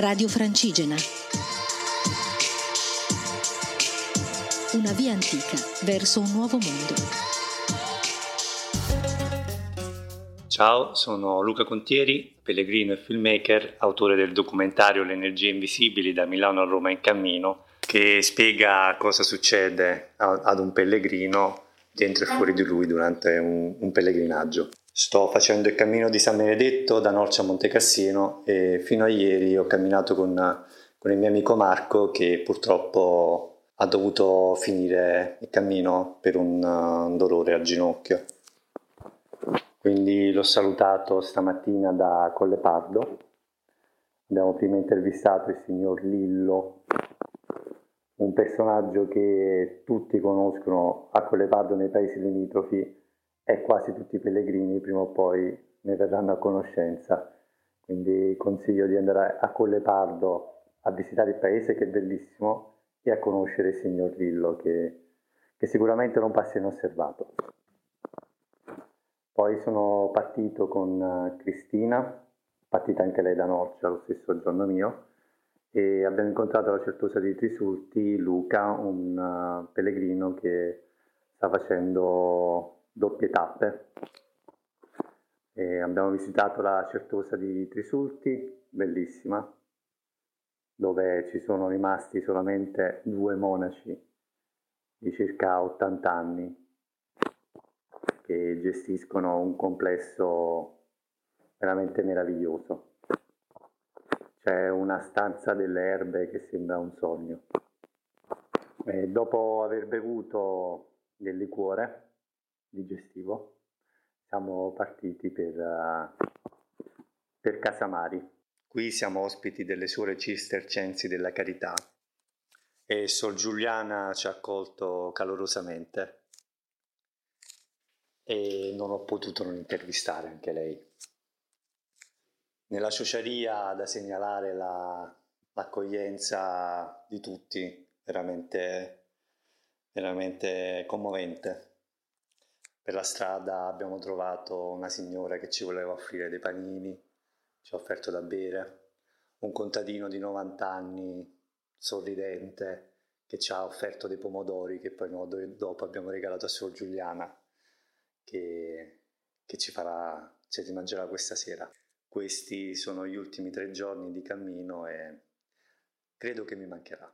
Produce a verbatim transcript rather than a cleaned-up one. Radio Francigena. Una via antica verso un nuovo mondo. Ciao, sono Luca Contieri, pellegrino e filmmaker, autore del documentario Le energie invisibili da Milano a Roma in cammino, che spiega cosa succede ad un pellegrino dentro e fuori di lui durante un, un pellegrinaggio. Sto facendo il cammino di San Benedetto da Norcia a Montecassino e fino a ieri ho camminato con, con il mio amico Marco, che purtroppo ha dovuto finire il cammino per un, uh, un dolore al ginocchio. Quindi l'ho salutato stamattina da Collepardo. Abbiamo prima intervistato il signor Lillo, un personaggio che tutti conoscono a Collepardo, nei paesi limitrofi, e quasi tutti i pellegrini prima o poi ne verranno a conoscenza. Quindi consiglio di andare a Collepardo a visitare il paese, che è bellissimo, e a conoscere il signor Lillo, che, che sicuramente non passa inosservato. Poi sono partito con Cristina, partita anche lei da Norcia lo stesso giorno mio, e abbiamo incontrato alla Certosa di Trisulti Luca, un pellegrino che sta facendo doppie tappe. E abbiamo visitato la Certosa di Trisulti, bellissima, dove ci sono rimasti solamente due monaci di circa ottanta anni che gestiscono un complesso veramente meraviglioso. C'è una stanza delle erbe che sembra un sogno. E dopo aver bevuto del liquore digestivo siamo partiti per, per Casamari. Qui siamo ospiti delle suore Cistercensi della Carità e Sor Giuliana ci ha accolto calorosamente e non ho potuto non intervistare anche lei. Nella Ciociaria da segnalare la, l'accoglienza di tutti, veramente, veramente commovente. Per la strada abbiamo trovato una signora che ci voleva offrire dei panini, ci ha offerto da bere, un contadino di novanta anni sorridente che ci ha offerto dei pomodori che poi no, dopo abbiamo regalato a Sor Giuliana, che, che ci farà, ci rimangerà questa sera. Questi sono gli ultimi tre giorni di cammino e credo che mi mancherà.